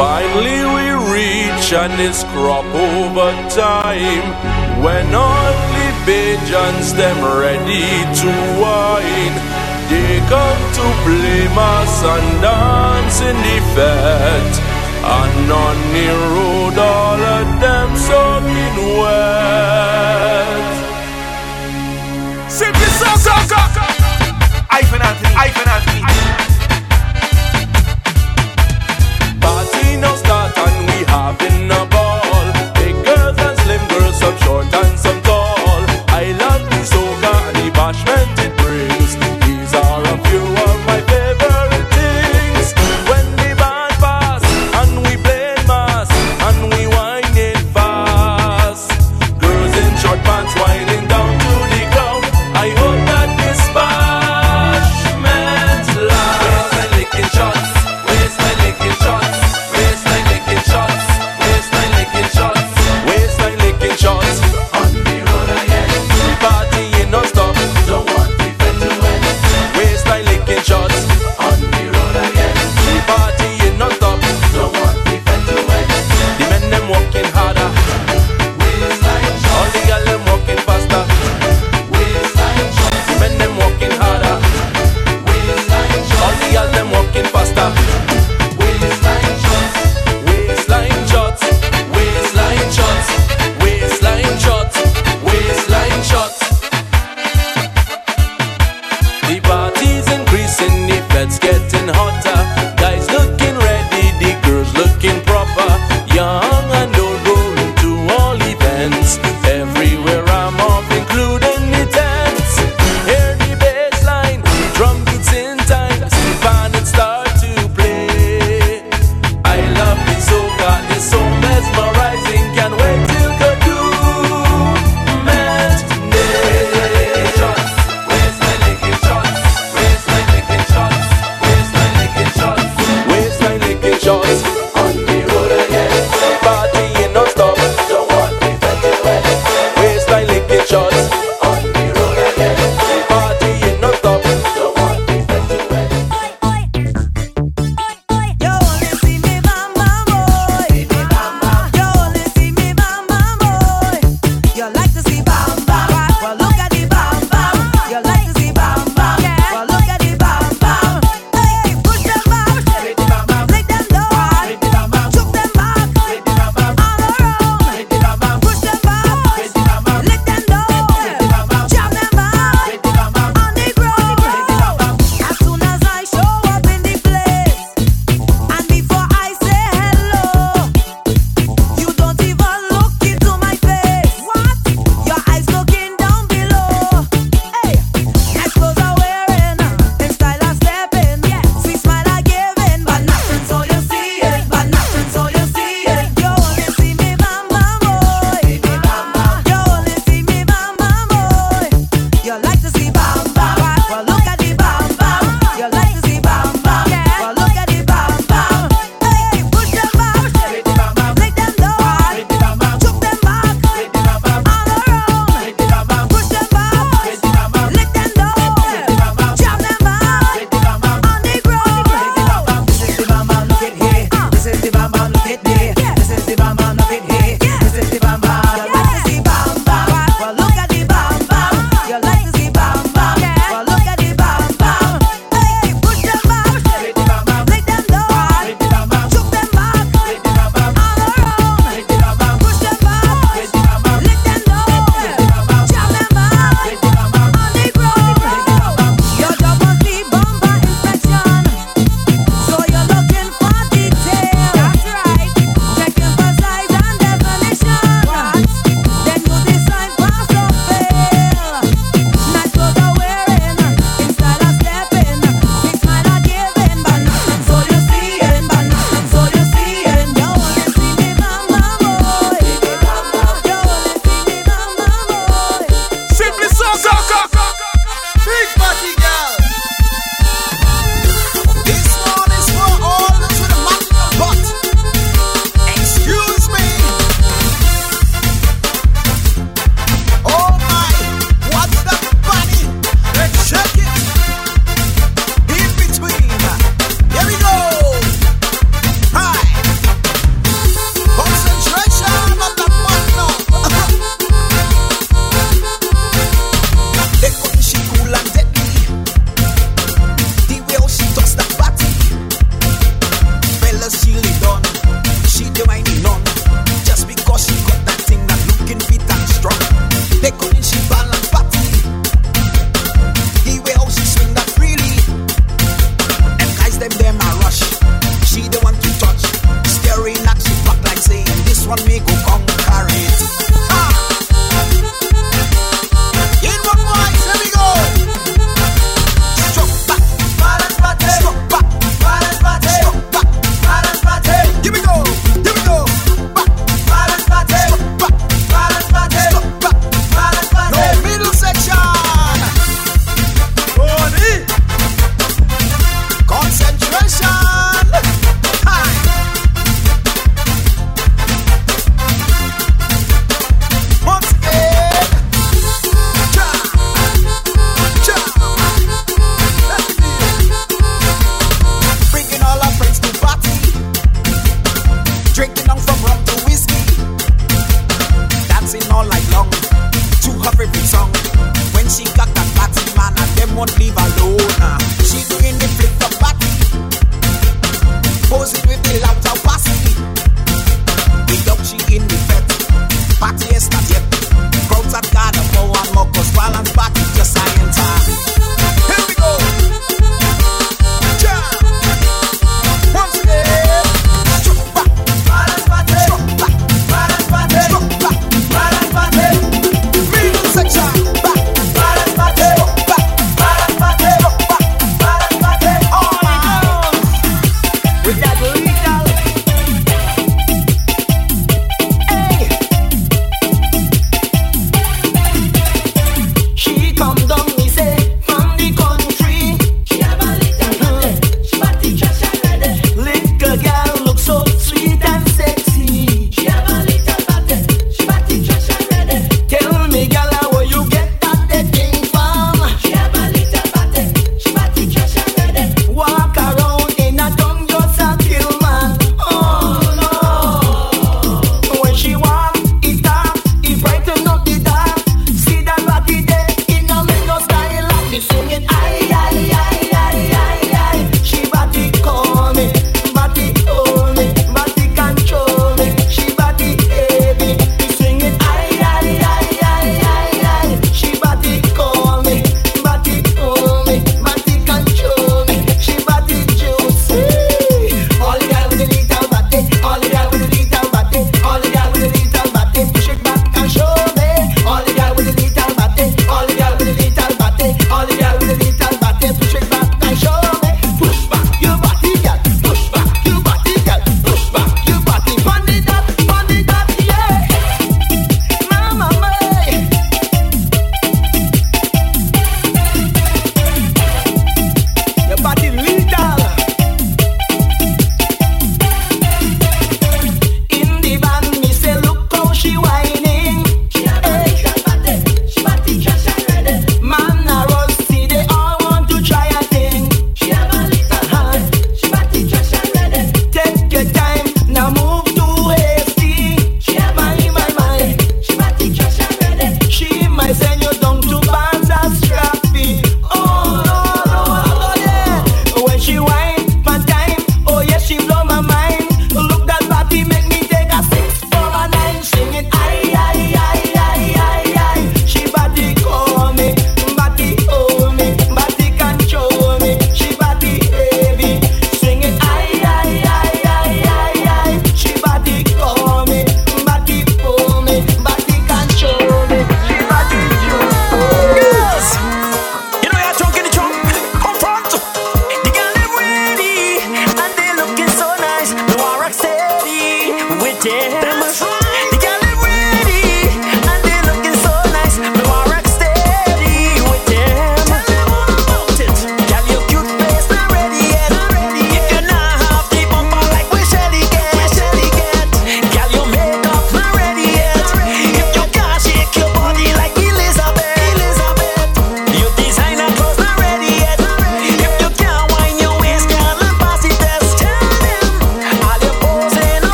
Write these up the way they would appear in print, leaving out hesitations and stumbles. Finally we reach and this crop over time, when all the Bajans them ready to wine, they come to play mass and dance in the fete, and on the road all of them soaking wet. Sing this song, Anthony.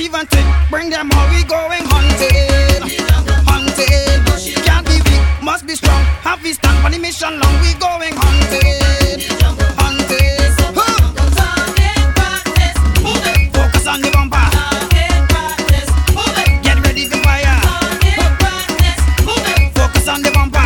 even think. Bring them how we going hunting. Hunting. Can't be weak, must be strong. Have we stand for the mission long. We going hunting. Hunting. Focus on the bumper. Get ready to fire. Focus on the bumper.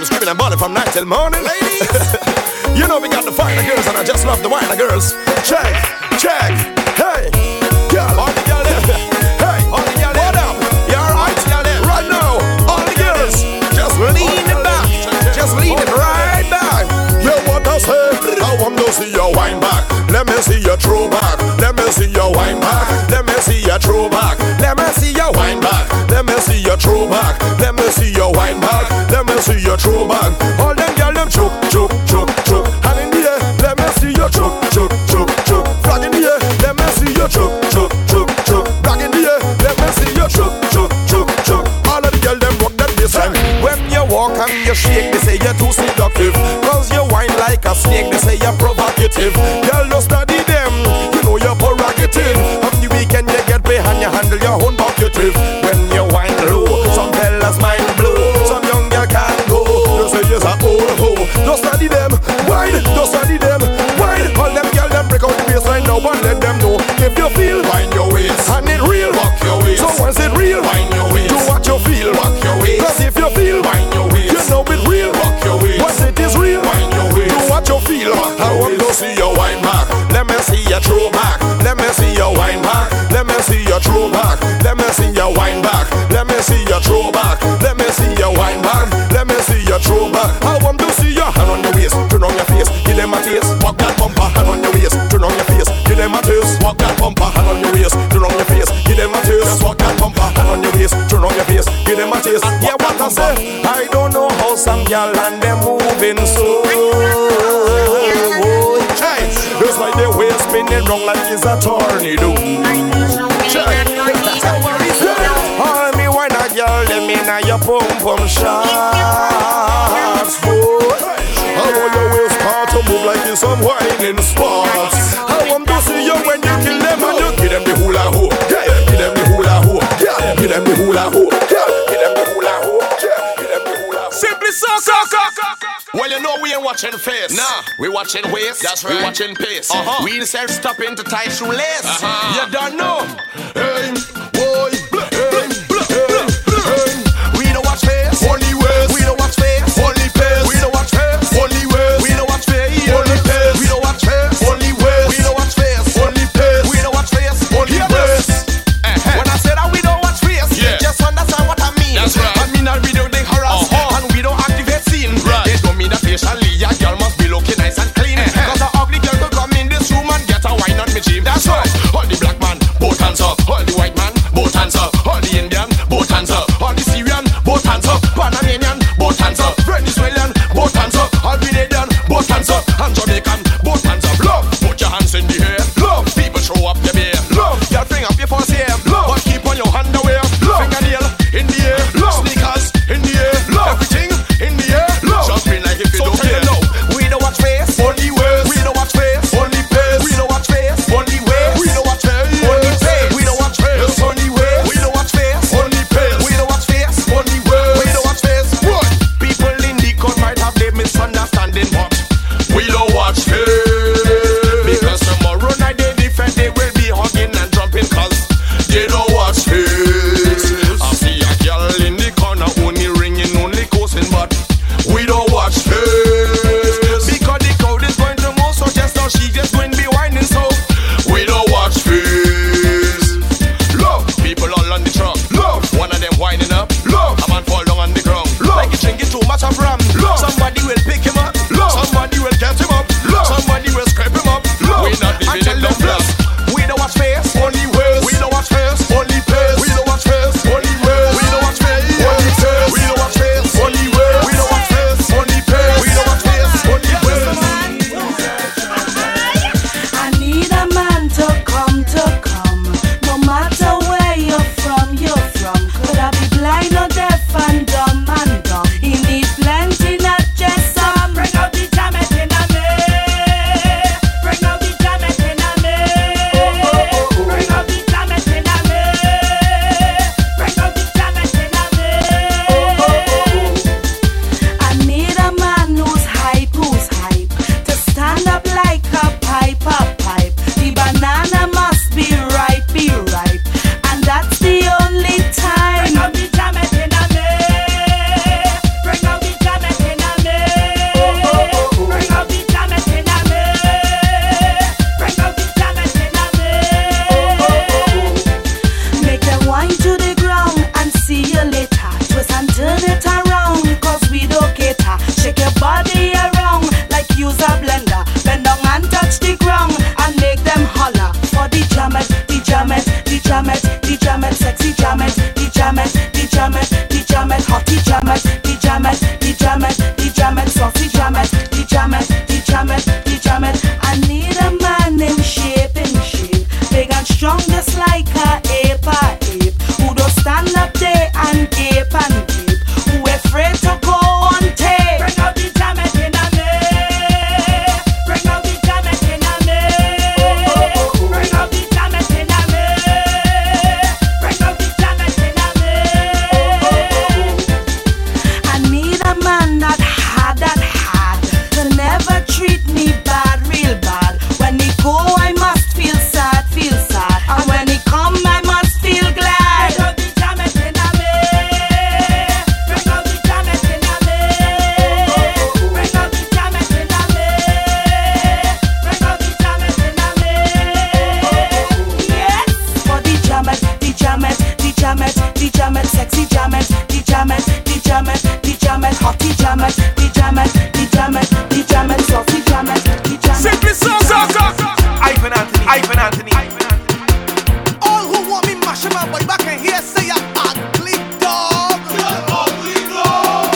them screaming and balling from night till morning. Ladies, you know we got the finer girls, and I just love the whiner girls. Check, check, hey, girl, all the girls, hey, all the girls, what up? You alright? Right now, all the girls, just lean it back, just lean it right back. You want to say? I want to see your wine back. Let me see your true back. Let me see your wine back. Let me see your true back. Let me see your wine back. Let me see your true back. Let me see your wine back. Let me see your true back. All them girls, them choke, choke, choke, choke. Hand in the air. Let me see your choke, choke, choke, choke. Flag in the air. Let me see your choke, choke, choke, choke. Flag in the air. Let me see your choke, choke, choke, choke. All of the girls, them walk that this time. When you walk and you shake, they say you're too seductive. Cause you whine like a snake, they say you're provocative. Girl, don't study them. You know you're prerogative. On the weekend, you get paid and you handle your own pocket. If you feel, wind your waist, and it real, rock your waist. So once it real, wind your waist. Do what you feel, rock your waist. Cause if you feel, wind your waist. You know it real, rock your waist. Once it is real, wind your waist. Do what you feel, rock your waist. I want to see your wine back. Let me see your true back. Let me see your wine back. Let me see your true back. Let me see your wine back. Let me see your true back. Let me see your wine back. Let me see your true back. I want to see your hand on your waist. Turn on your face, give them a taste. Walk that bumper, hand on your waist. Turn on your face, give them a taste. Walk that bumper, hand on your waist, turn on your face, give them a taste. Just walk that bumper, hand on your waist, turn on your face, give them a taste. Yeah, what I say? I don't know how some y'all and them moving so. It's like they were spinning round like it's a tornado. All me wine a girl, let me know your pom pom shots. I want your waist part to move like it's some whining spots. I want to see you when you kill them and you give them the hula hoop. Yeah, give them the hula hoop. Yeah, give them the hula hoop. Yeah, give them the hula hoop. Yeah, give them the hula hoop. Simply so, so, so, so. Well, you know we ain't watching face. Nah, we watching waist. That's right. We watching pace. Uh-huh. We instead stopping to tie shoelace. Uh-huh. You don't know. Hey, boy, hey, hey, we don't watch face. Only waist. We don't watch face. Only pace. We don't watch face. Only waist. We don't watch face. Only pace. We don't watch face. Only waist. We don't watch face. Only pace. We don't watch face. Only waist. When I say that we don't watch face, yeah, just understand what I mean. That's right. I mean, I we don't think harass. Uh-huh. And we don't activate scene. Right. They don't mean that facially. Your girl must be looking nice and clean. Uh-huh. Cause the ugly girl could come in this room and get a wine on me gym. That's right. All the black man, both hands up. All the white man, both hands up. All the Indian, both hands up. All the Syrian, both hands up. Panamanian, both hands up. Venezuelan, both hands up. Albanian, both hands up. And Jamaican, both hands up. Love, put your hands in the air. Love, people throw up your beer. Love, your thing up your false hair. Love, but keep on your hand away. Love, fingernail in the air. Love, sneakers in the air. Love, everything in the air. Love, just be like if you don't care. No, we don't watch face. Only ways. We don't watch face. Only pace. We don't watch face. Only ways. We don't watch face. Only pace. We don't watch face. Only ways. We don't watch face. Only pace. We don't watch face. Only ways. We don't watch face. What? People in the court might have their misunderstanding, but we don't watch face. Because tomorrow night they defend, they will be hugging and jumping cause they don't watch face. I see a girl in the corner only ringing, only cursing, but we don't watch face. Because the crowd is going to move, so just now she just going to be whining, so we don't watch face. Love, people all on the truck. Love, one of them winding up. Love, a man fall down on the ground. Love, like he's drinking too much of rum. Love, somebody will pick him up. Love, somebody will get him up. Love, somebody will scrape him up. Love, we not leaving him no blood. We don't watch face. Only ways. We don't watch face. Only pace. We don't watch face. Only ways. We don't watch face. Only pace. We don't watch face. Only ways. We don't watch face. Only pace. We don't watch face. Only ways. I need a man to come. No matter where you're from, could I be blind or deaf and dumb and dumb? He needs plenty, not just some. Bring out the jam and in a me. Bring out the jam and in a me. Bring out the jam and in a me. Bring out the jam and in a me. I need a man who's hype, to stand up like a pipe. The banana must be ripe, and that's the only time. Bring out the jam and jammers, hockey jammers, the jammers, the jammers, the jammers, the jammers, the jammers. Simply songs out, Ivan Anthony, Ivan Anthony. All who want me mash my body back in here say I'm ugly dog.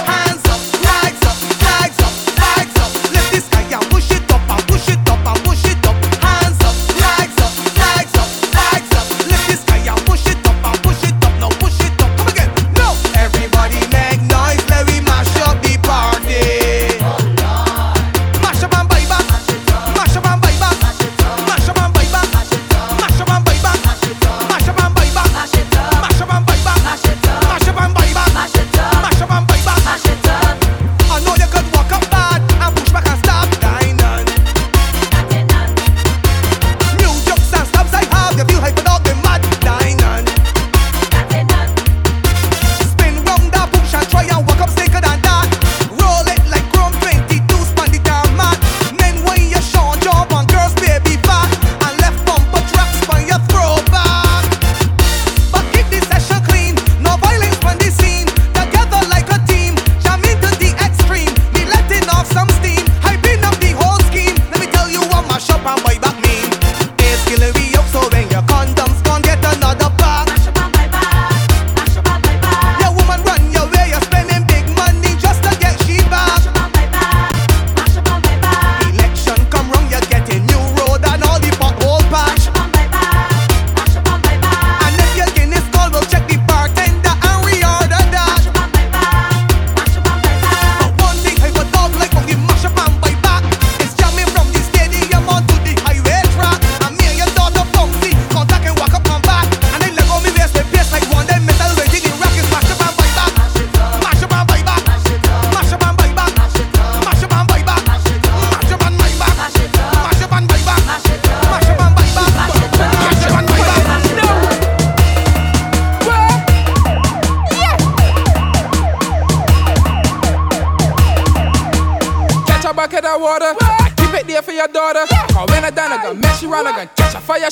Hands up, flags up, flags up, flags up. Let this guy out, push it up, I push it up, I push it up. Hands up, flags up, flags up, flags up. Let this guy out, push it up, I push it up, no push it up. Come again, no. Everybody make noise, let me mash up the party.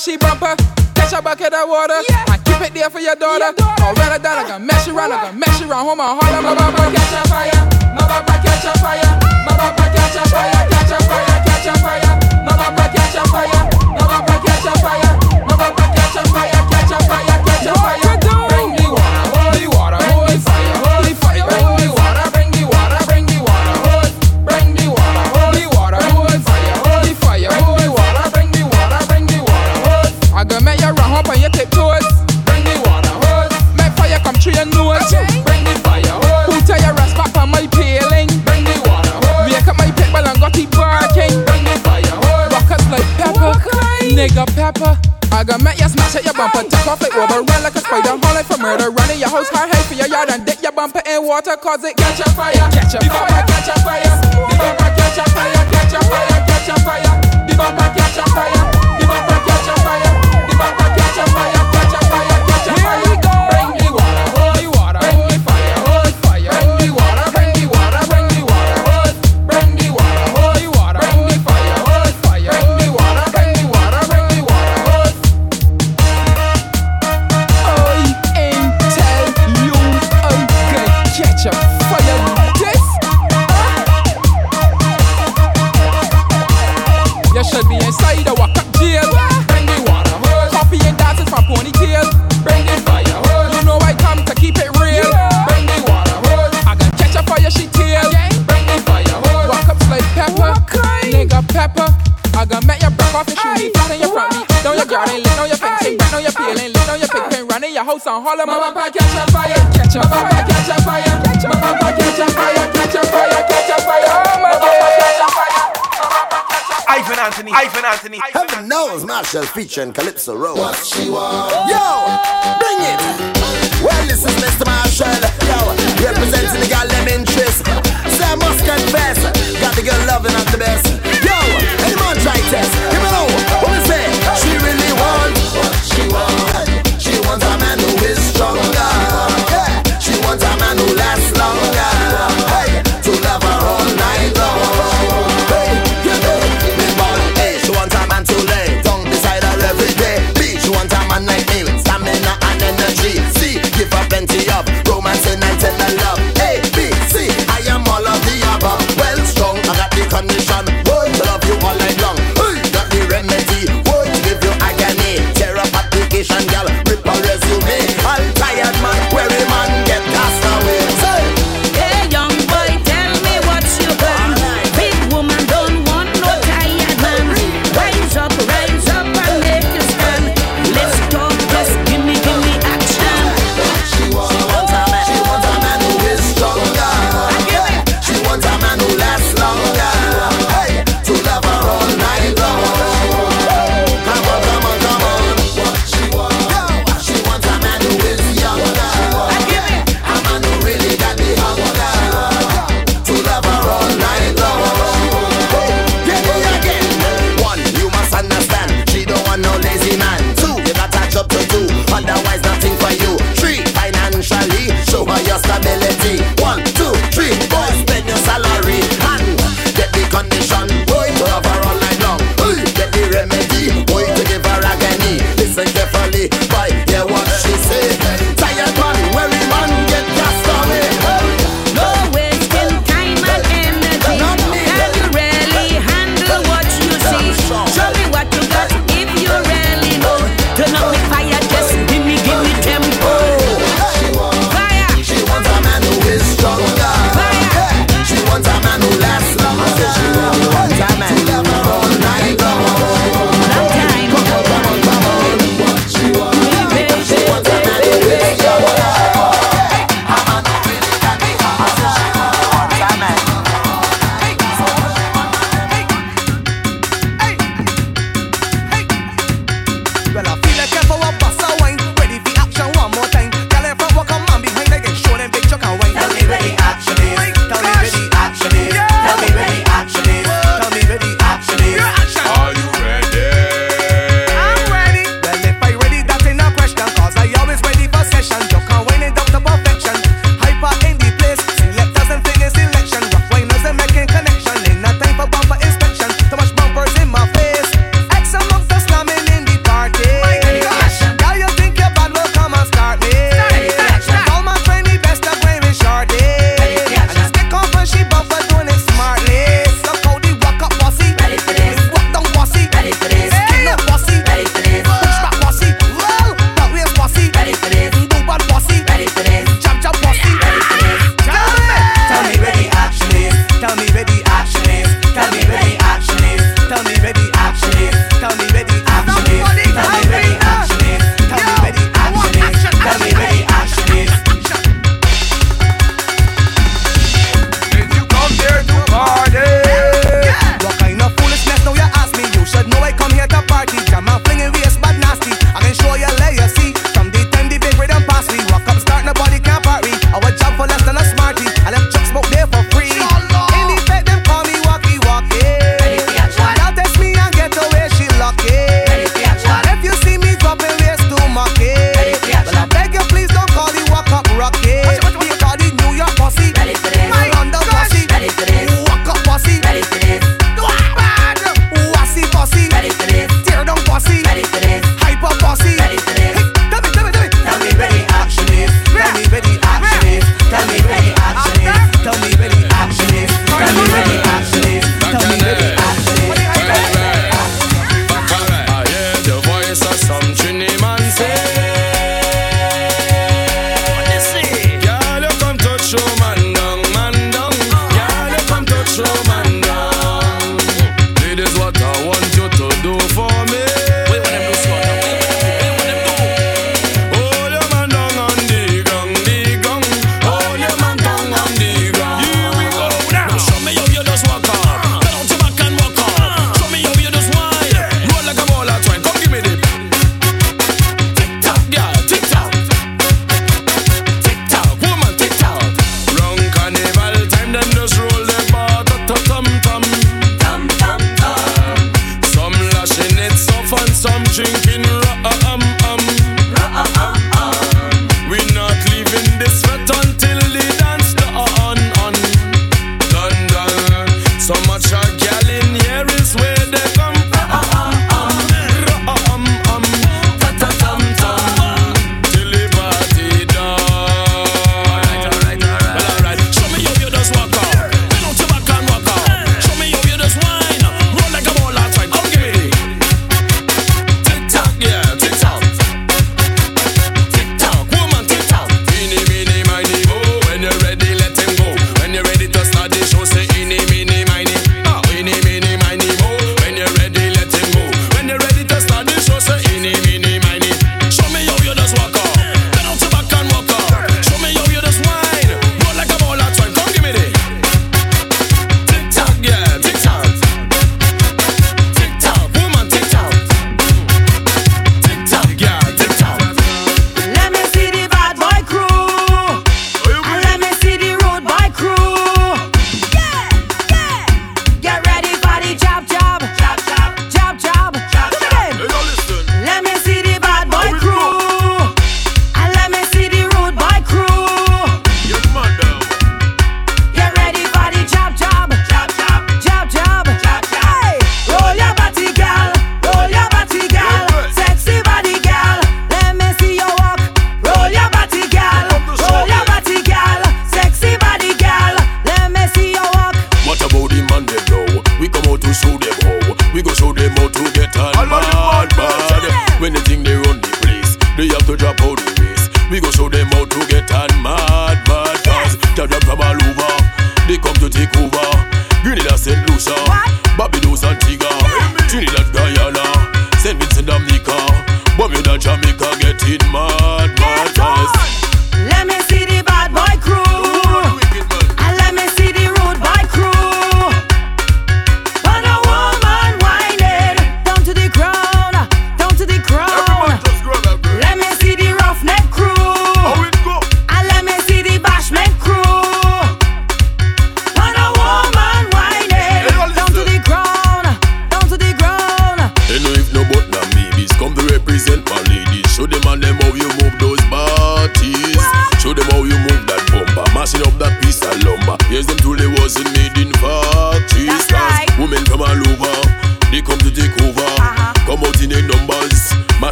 She bumper, catch a bucket of water, yeah. And keep it there for your daughter. Or rather than I can mess you around, I can mess you around home and holler. My papa catch a fire, my papa catch a fire, my papa catch a fire, catch a fire, catch a fire, my papa catch a fire, my papa catch a fire, my papa catch a fire, catch a fire, catch a fire. Bring me water, holy water, holy fire, holy fire. Bring me water, bring me water, bring me water, holy. Bring me water, holy water, holy fire, holy fire, holy water. Bring me water, bring me water. I gonna make you run up on your tiptoes. Bring me water hose. Make fire come through your nose. Okay. Bring me fire hose. Who tell your rest back on my peeling? Bring me water hose. Wake up my pitbull and got it barking. Bring me fire hose. Rockers like pepper. Nigga pepper. I gonna make you smash at your bumper. Take off like over. Run like a spider. Hauling for murder. Run in your house. Hard hate for your yard. And dip your bumper in water. Cause it catch a fire. Catch a fire. Catch a fire. The bumper catch a fire. Catch a fire. Catch a fire. The bumper catch a fire. The bumper catch a fire. Catch a fire, catch a fire, catch a fire. Here we go. Bring me water, holy water, bring me fire, holy fire. Bring me water, bring me water, bring me water, holy. Bring me water, holy water, bring me fire, holy fire. Bring me water, bring me water, bring me water, holy. I ain't tell you I'm gonna catch a fire with this. You should be inside a walk up jail. Bring me water. And dancing from ponytail. Bring the fire hose. You know I come to keep it real, yeah. Bring the water hose. I gonna catch a fire she tail, okay. Bring the fire hose. Walk up like pepper, okay. Nigga pepper. I gonna make your break off and shoot me flat in your front me. Down your garden, lean on your fencing, right on your peeling, lean on your pick pin, run in your house and holler. Mama pa catch a fire, catch a fire, catch a fire, catch a fire, catch a fire, catch a fire, catch a fire. Oh my God. Ivan Anthony, Ivan Anthony. Heaven knows Marshall featuring Calypso Rose. What she wants. Yo, bring it. Well, this is Mr. Marshall. Yo, representing the Goddamn interest. So I must confess, got the girl loving at the best. Yo, anyone try test? Give me no. What is it? She really wants what she wants. She wants a man who is stronger. She wants a man who lasts longer. Hey, to love her all night long. Give her plenty of romance. your stability. 1, 2, 3, go spend your salary and get the condition. Boy, cover all night long. Get the remedy. Boy, to give her agony. Listen carefully, boy, hear what she say. Tired man, weary man, get cast away. No wasting time and energy. Can you really handle what you see? Show me what you got if you really know. Turn up me fire, just give me tempo. Fire. She wants a man.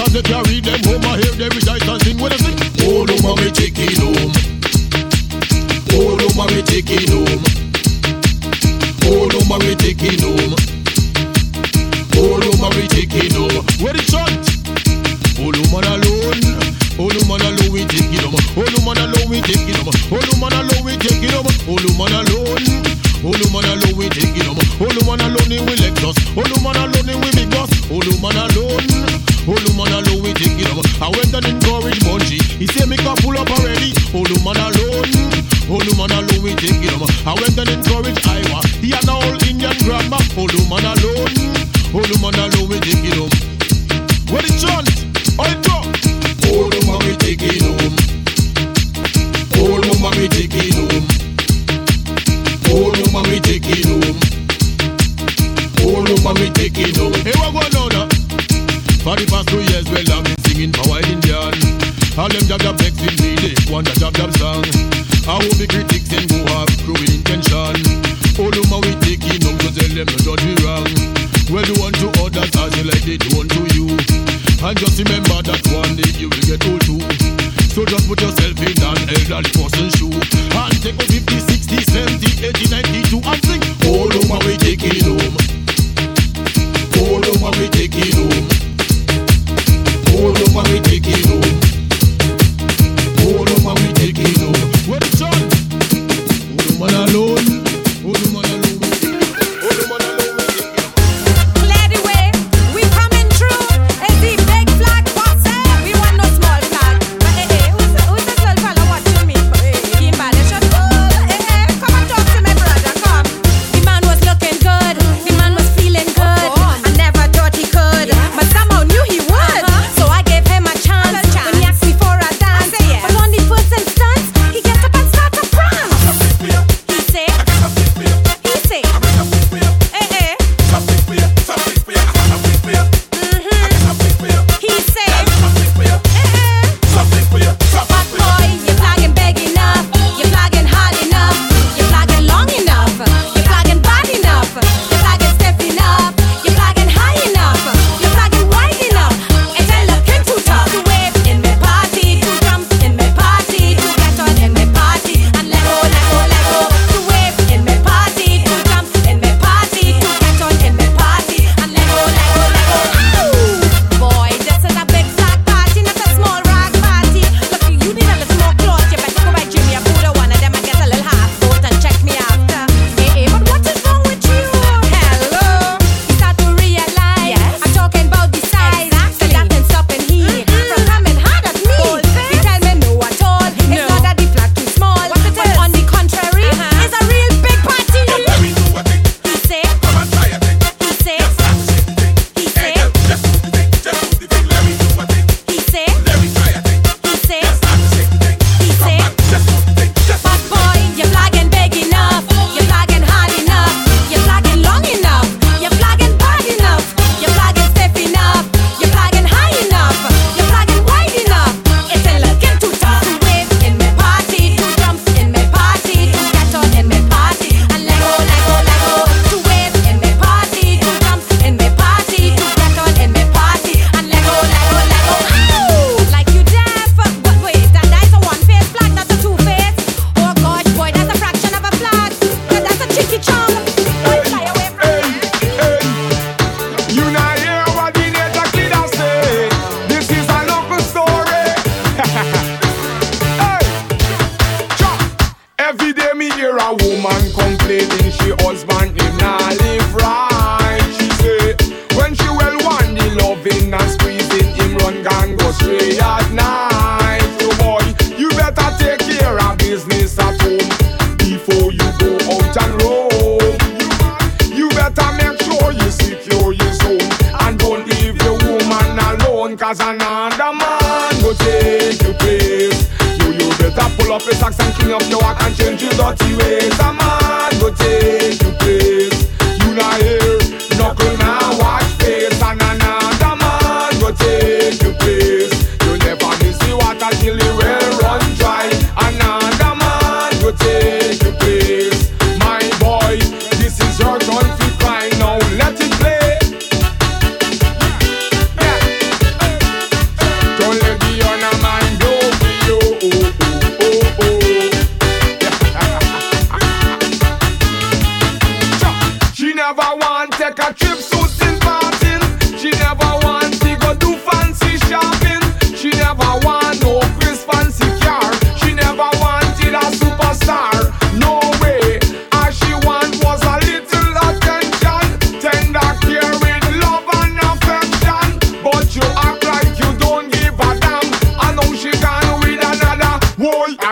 as they carry them over here, they rejoice and sing. What is it? Oh, no mommy, take it home. Oh, no mommy, take it home. Oh, no mommy, take it home. Oh, no mommy, take it home. Where it's short? Oh, no man alone. Oh, no man alone, we take it home. Oh, no man alone, we take it home. Oh, no man alone, we take it home. Oh, no man alone. Oh, no man alone, we take it home. Oh, no man alone, we let us. Oh, no man alone, we big boss. Oh, no man alone. Oluman alone, we take it up. I went and encouraged Bunchy. He said, make a pull up already. Oluman alone. Oluman alone, we take it up. I went and encouraged Iowa. He had an old Indian grandma. Oluman alone. Oluman alone, we take it up. Where the chant? Oh, it go. Oluman, we take it home. Oluman, we take it home. Oluman, we take it home. Oluman, we take it home. Hey, what going on? For the past 2 years, well, I've been singing for white Indian. All them jab-jab texting me, they want a jab-jab song. I hope the critics then go have true intention. All the man we taking home to tell them to judge me wrong. Well, do unto others as you like they do unto you. And just remember that one day you will get old too. So just put yourself in an elderly person's shoe. And take a 50, 60, 70, 80, 92 and sing. All the man we taking home. All the man we taking home. Oh, no, man, we take it home. Oh, no, man, we take it home. Where the sun? Oh, no, man, alone. Oh, no, man, alone. Oh, no, man, alone, we take it home. Lady way, we coming through. It's the big flag, boss, eh? We want no small flag. But, eh, eh, who's this little fella watching me? He embellished. Oh, eh, eh, come and talk to my brother, come. The man was looking good. The man was feeling good. I never thought he could. But somehow knew he would.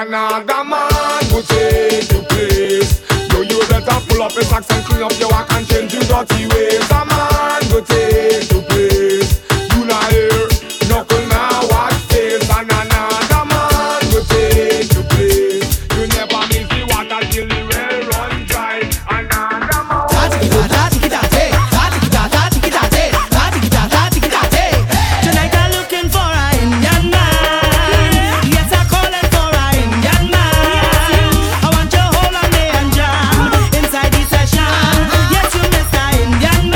another man will take your place. Yo, you better pull up your socks and clean up your walk and change your dirty ways. A man will take your place. You not here, knuckle now, watch face. And another man will take your place. You never miss the water till the well run dry. Another man. Tonight I'm looking for a Indian man. Yes, I'm calling for a Indian man. I want your whole and day and jam inside the session. Yes, you Mr. Indian man.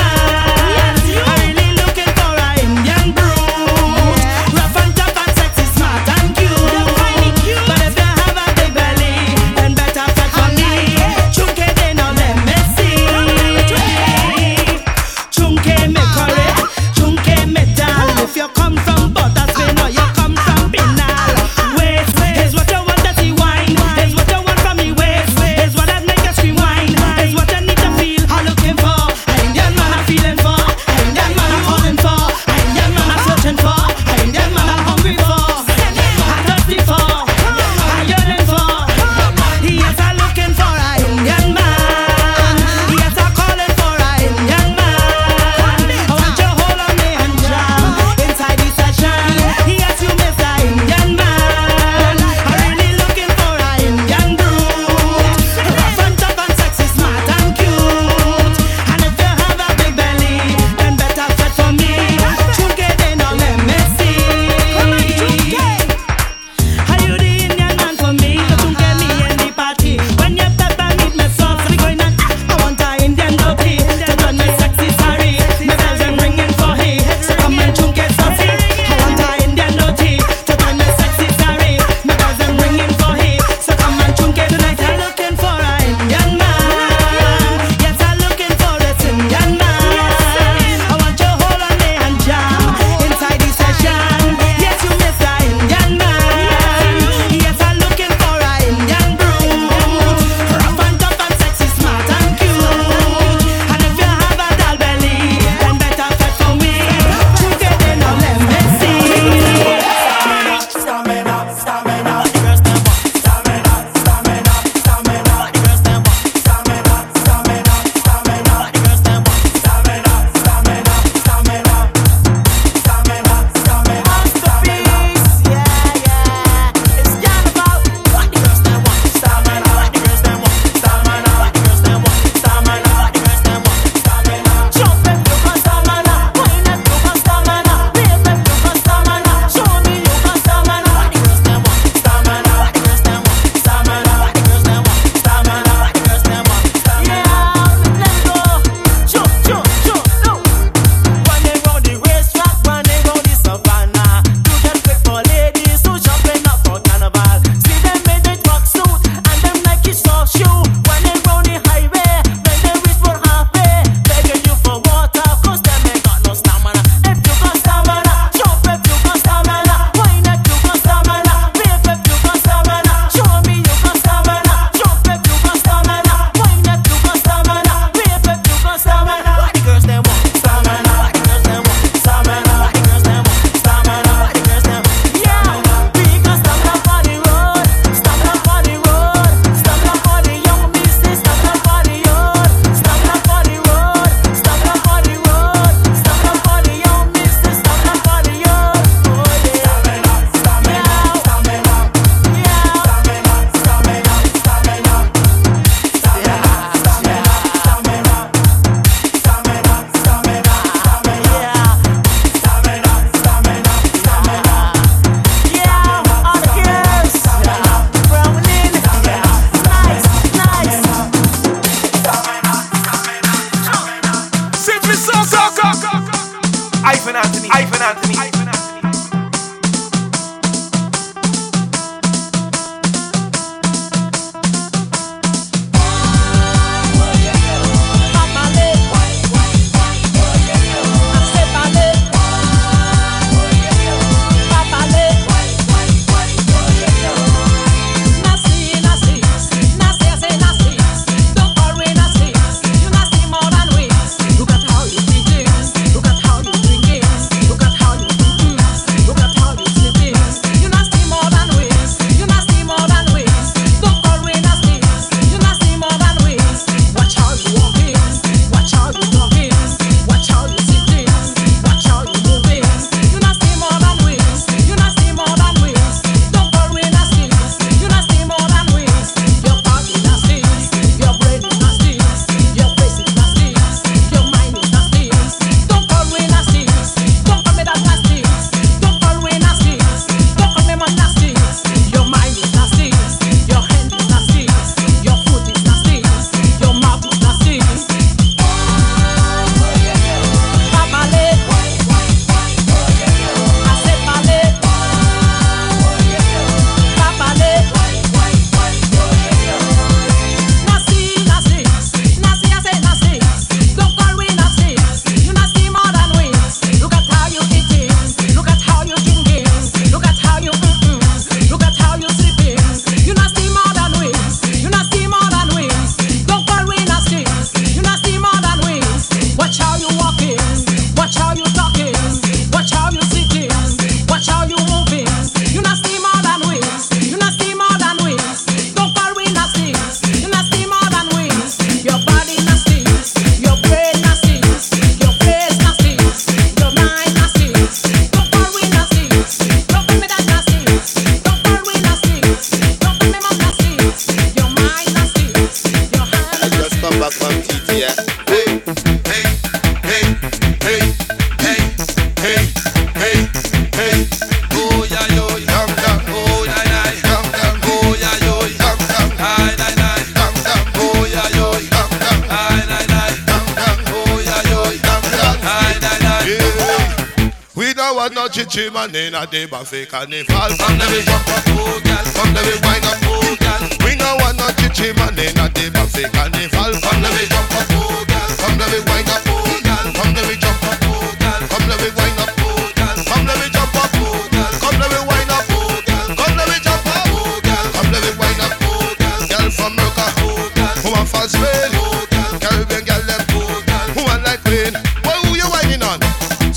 no chichi man in a day but fake carnival. From the way jump up, oh girl. From the way wine up, oh girl. We no want no chichi man in a day but fake carnival. From the way jump up, oh girl. From the way wine up, oh girl. From the way jump up, oh girl. From the way wine up, oh girl. From the way jump up, oh girl. From the way wine up, oh girl. From the way jump up, oh girl. From the way wine up, oh girl. Girl from America, oh girl. Who a fast man, oh girl. Caribbean girl, them oh girl. Who a light green. Why who you whining on?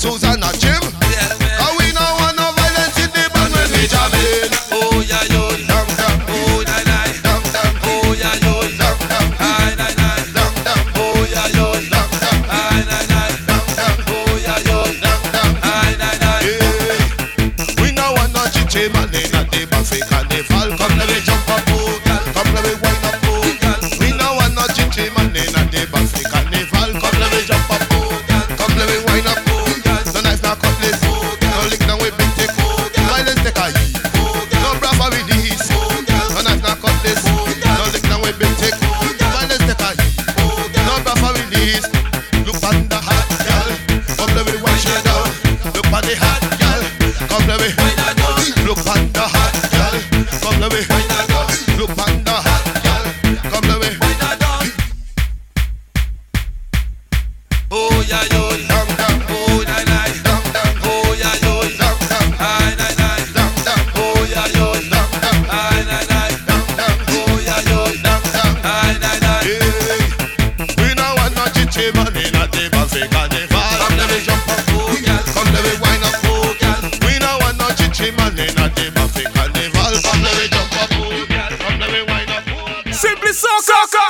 Susanna Jim. Simply so, so, so.